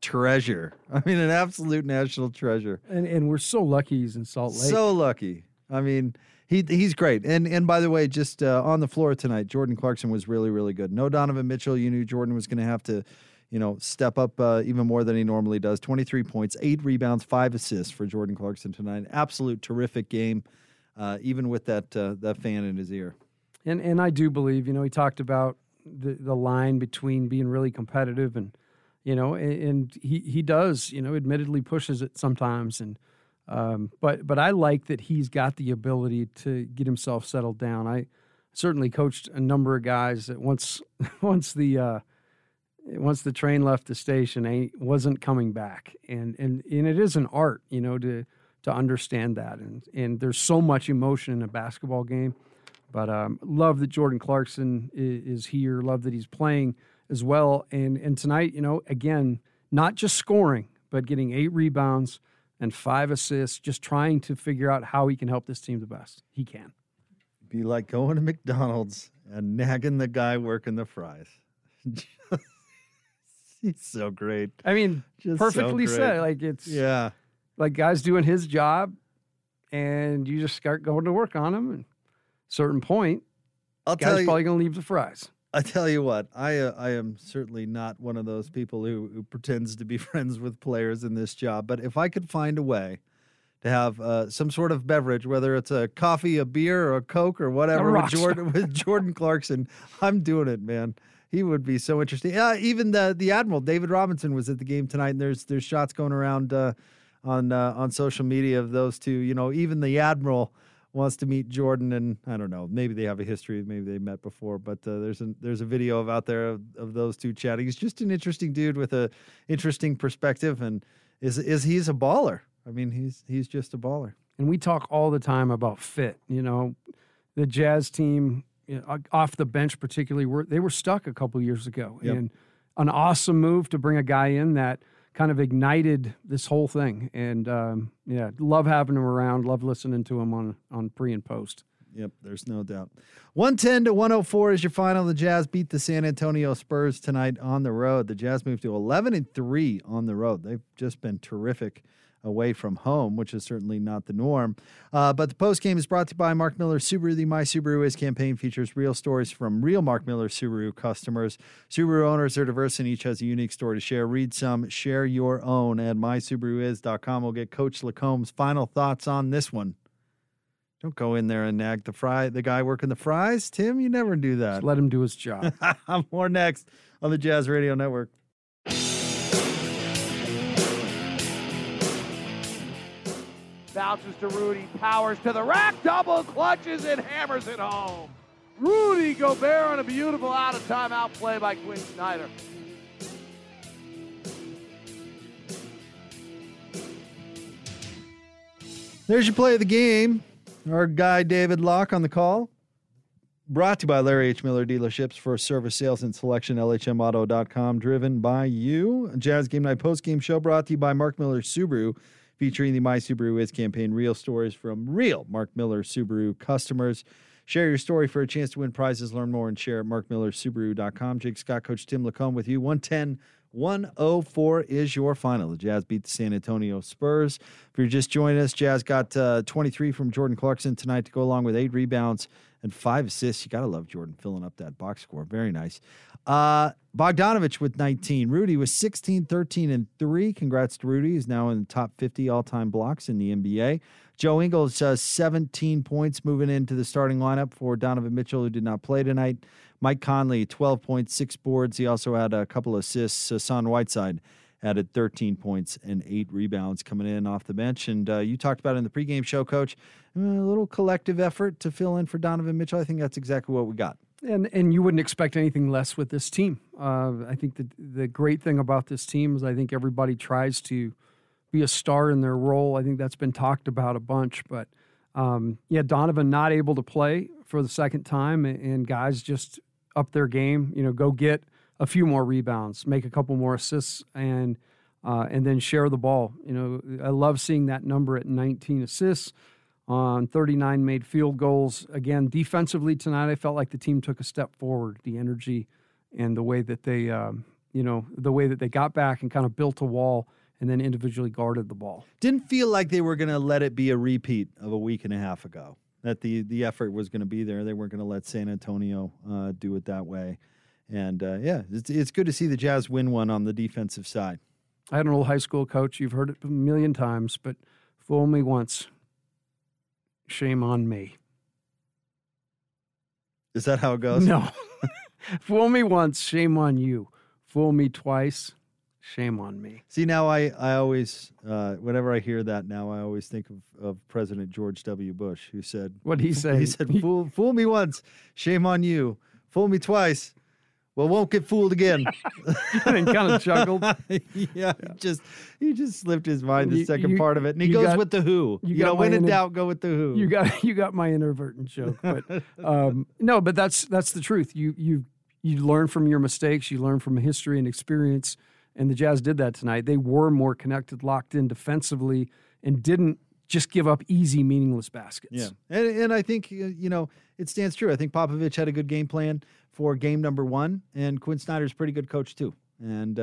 treasure. I mean, an absolute national treasure. And we're so lucky he's in Salt Lake. So lucky. I mean, he's great. And by the way, just on the floor tonight, Jordan Clarkson was really, really good. No Donovan Mitchell. You knew Jordan was going to have to, you know, step up even more than he normally does. 23 points, 8 rebounds, 5 assists for Jordan Clarkson tonight. Absolute terrific game, even with that fan in his ear. And I do believe, you know, he talked about the line between being really competitive and, you know, and he does, you know, admittedly pushes it sometimes. And but I like that he's got the ability to get himself settled down. I certainly coached a number of guys that once the train left the station, wasn't coming back. And it is an art, you know, to understand that. And there's so much emotion in a basketball game. But love that Jordan Clarkson is here. Love that he's playing as well. And tonight, you know, again, not just scoring, but getting 8 rebounds and 5 assists, just trying to figure out how he can help this team the best. He can. Be like going to McDonald's and nagging the guy working the fries. He's so great. I mean, just perfectly so said. Like, it's like guys doing his job, and you just start going to work on him and certain point, guy's probably going to leave the fries. I tell you what, I am certainly not one of those people who pretends to be friends with players in this job, but if I could find a way to have some sort of beverage, whether it's a coffee, a beer, or a Coke, or whatever, with Jordan Clarkson, I'm doing it, man. He would be so interesting. Even the Admiral, David Robinson, was at the game tonight, and there's shots going around on social media of those two. You know, even the Admiral wants to meet Jordan, and I don't know, maybe they have a history, maybe they met before, but there's a video out there of those two chatting. He's just an interesting dude with a interesting perspective, and is he's a baller. I mean, he's just a baller. And we talk all the time about fit. You know, the Jazz team, you know, off the bench particularly, they were stuck a couple of years ago. Yep. And an awesome move to bring a guy in that kind of ignited this whole thing. And, love having him around, love listening to him on pre and post. Yep, there's no doubt. 110-104 is your final. The Jazz beat the San Antonio Spurs tonight on the road. The Jazz moved to 11-3 on the road. They've just been terrific away from home, which is certainly not the norm. But the postgame is brought to you by Mark Miller Subaru. The My Subaru Is campaign features real stories from real Mark Miller Subaru customers. Subaru owners are diverse and each has a unique story to share. Read some, share your own at mysubaruis.com. We'll get Coach Lacomb's final thoughts on this one. Don't go in there and nag the guy working the fries. Tim, you never do that. Just let him do his job. More next on the Jazz Radio Network. Bounces to Rudy, powers to the rack, double clutches, and hammers it home. Rudy Gobert on a beautiful out-of-timeout play by Quinn Snyder. There's your play of the game. Our guy David Locke on the call. Brought to you by Larry H. Miller Dealerships for service, sales, and selection. LHMauto.com. Driven by you. Jazz Game Night Postgame Show brought to you by Mark Miller Subaru, featuring the My Subaru Is campaign. Real stories from real Mark Miller Subaru customers. Share your story for a chance to win prizes. Learn more and share at markmillersubaru.com. Jake Scott, Coach Tim LaComb with you. 110-104 is your final. The Jazz beat the San Antonio Spurs. If you're just joining us, Jazz got 23 from Jordan Clarkson tonight to go along with 8 rebounds and 5 assists. You got to love Jordan filling up that box score. Very nice. Bogdanović with 19. Rudy with 16, 13, and 3. Congrats to Rudy. He's now in the top 50 all-time blocks in the NBA. Joe Ingles, 17 points moving into the starting lineup for Donovan Mitchell, who did not play tonight. Mike Conley, 12 points, 6 boards. He also had a couple assists. Hassan Whiteside added 13 points and 8 rebounds coming in off the bench. And you talked about it in the pregame show, Coach, a little collective effort to fill in for Donovan Mitchell. I think that's exactly what we got. And you wouldn't expect anything less with this team. I think the great thing about this team is I think everybody tries to be a star in their role. I think that's been talked about a bunch. But, yeah, Donovan not able to play for the second time, and guys just up their game, you know, go get a few more rebounds, make a couple more assists, and then share the ball. You know, I love seeing that number at 19 assists on 39 made field goals. Again, defensively tonight, I felt like the team took a step forward. The energy and the way that they, you know, the way that they got back and kind of built a wall and then individually guarded the ball. Didn't feel like they were going to let it be a repeat of a week and a half ago, that the effort was going to be there. They weren't going to let San Antonio do it that way. And, yeah, it's good to see the Jazz win one on the defensive side. I had an old high school coach. You've heard it a million times, but fool me once, shame on me. Is that how it goes? No. Fool me once, shame on you. Fool me twice, shame on me. See, now I always, whenever I hear that now, I always think of President George W. Bush, who said... What'd he say? He said, fool me once, shame on you. Fool me twice, well, won't get fooled again. And kind of chuckled. Yeah, he just slipped his mind the second part of it. And he goes with the who. You know, when in doubt, go with the who. You got my inadvertent joke. But no, but that's the truth. You learn from your mistakes. You learn from history and experience. And the Jazz did that tonight. They were more connected, locked in defensively, and didn't just give up easy, meaningless baskets. Yeah, and I think, you know, it stands true. I think Popovich had a good game plan for game number one, and Quinn Snyder's a pretty good coach too, and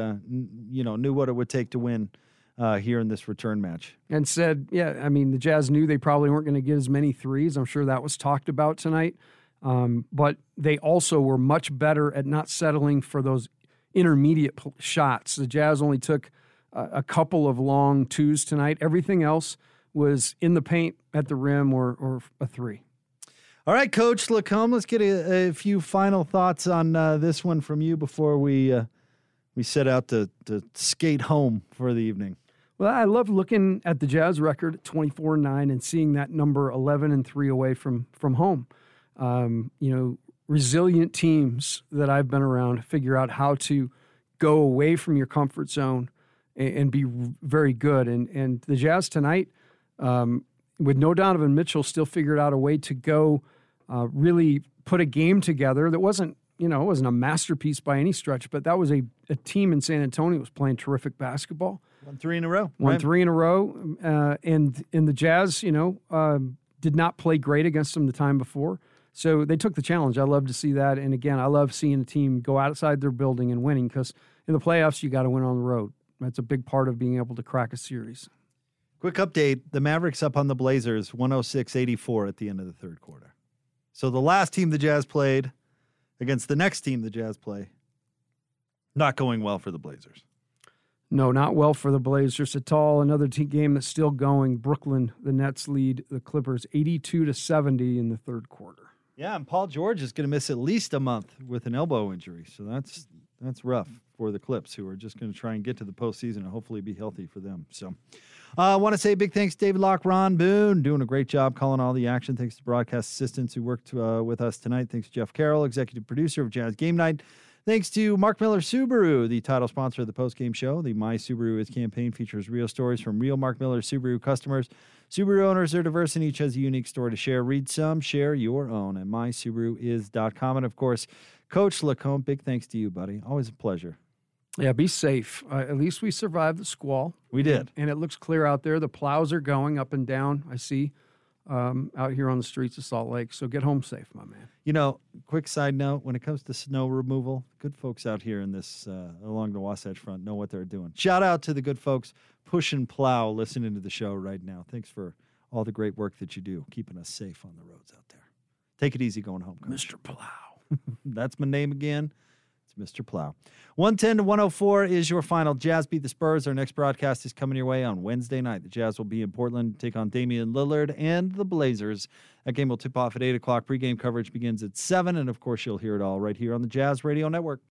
you know, knew what it would take to win here in this return match. And said, yeah, I mean, the Jazz knew they probably weren't going to get as many threes. I'm sure that was talked about tonight, but they also were much better at not settling for those intermediate shots. The Jazz only took a couple of long twos tonight. Everything else was in the paint, at the rim, or a three. All right, Coach LaComb, let's get a few final thoughts on this one from you before we set out to skate home for the evening. Well, I love looking at the Jazz record at 24-9 and seeing that number 11-3 away from home. You know, resilient teams that I've been around figure out how to go away from your comfort zone and be very good. And the Jazz tonight, with no Donovan Mitchell, still figured out a way to go really put a game together that wasn't, you know, it wasn't a masterpiece by any stretch, but that was a team in San Antonio was playing terrific basketball. Won three in a row. And the Jazz, you know, did not play great against them the time before. So they took the challenge. I love to see that. And again, I love seeing a team go outside their building and winning, because in the playoffs, you got to win on the road. That's a big part of being able to crack a series. Quick update, the Mavericks up on the Blazers, 106-84 at the end of the third quarter. So the last team the Jazz played against the next team the Jazz play, not going well for the Blazers. No, not well for the Blazers at all. Another game that's still going. Brooklyn, the Nets lead the Clippers 82-70 in the third quarter. Yeah, and Paul George is going to miss at least a month with an elbow injury. So that's That's rough for the Clips, who are just going to try and get to the postseason and hopefully be healthy for them. So I want to say big thanks to David Locke, Ron Boone, doing a great job calling all the action. Thanks to broadcast assistants who worked with us tonight. Thanks to Jeff Carroll, executive producer of Jazz Game Night. Thanks to Mark Miller Subaru, the title sponsor of the postgame show. The My Subaru Is campaign features real stories from real Mark Miller Subaru customers. Subaru owners are diverse and each has a unique story to share. Read some, share your own at mysubaruis.com. And, of course, Coach LaComb, big thanks to you, buddy. Always a pleasure. Yeah, be safe. At least we survived the squall. We did. And it looks clear out there. The plows are going up and down, I see, out here on the streets of Salt Lake. So get home safe, my man. You know, quick side note, when it comes to snow removal, good folks out here in this along the Wasatch Front know what they're doing. Shout out to the good folks Push and Plow listening to the show right now. Thanks for all the great work that you do, keeping us safe on the roads out there. Take it easy going home, Coach. Mr. Plow. That's my name again. It's Mr. Plow. 110 to 104 is your final. Jazz beat the Spurs. Our next broadcast is coming your way on Wednesday night. The Jazz will be in Portland to take on Damian Lillard and the Blazers. That game will tip off at 8 o'clock. Pre-game coverage begins at 7, and of course you'll hear it all right here on the Jazz Radio Network.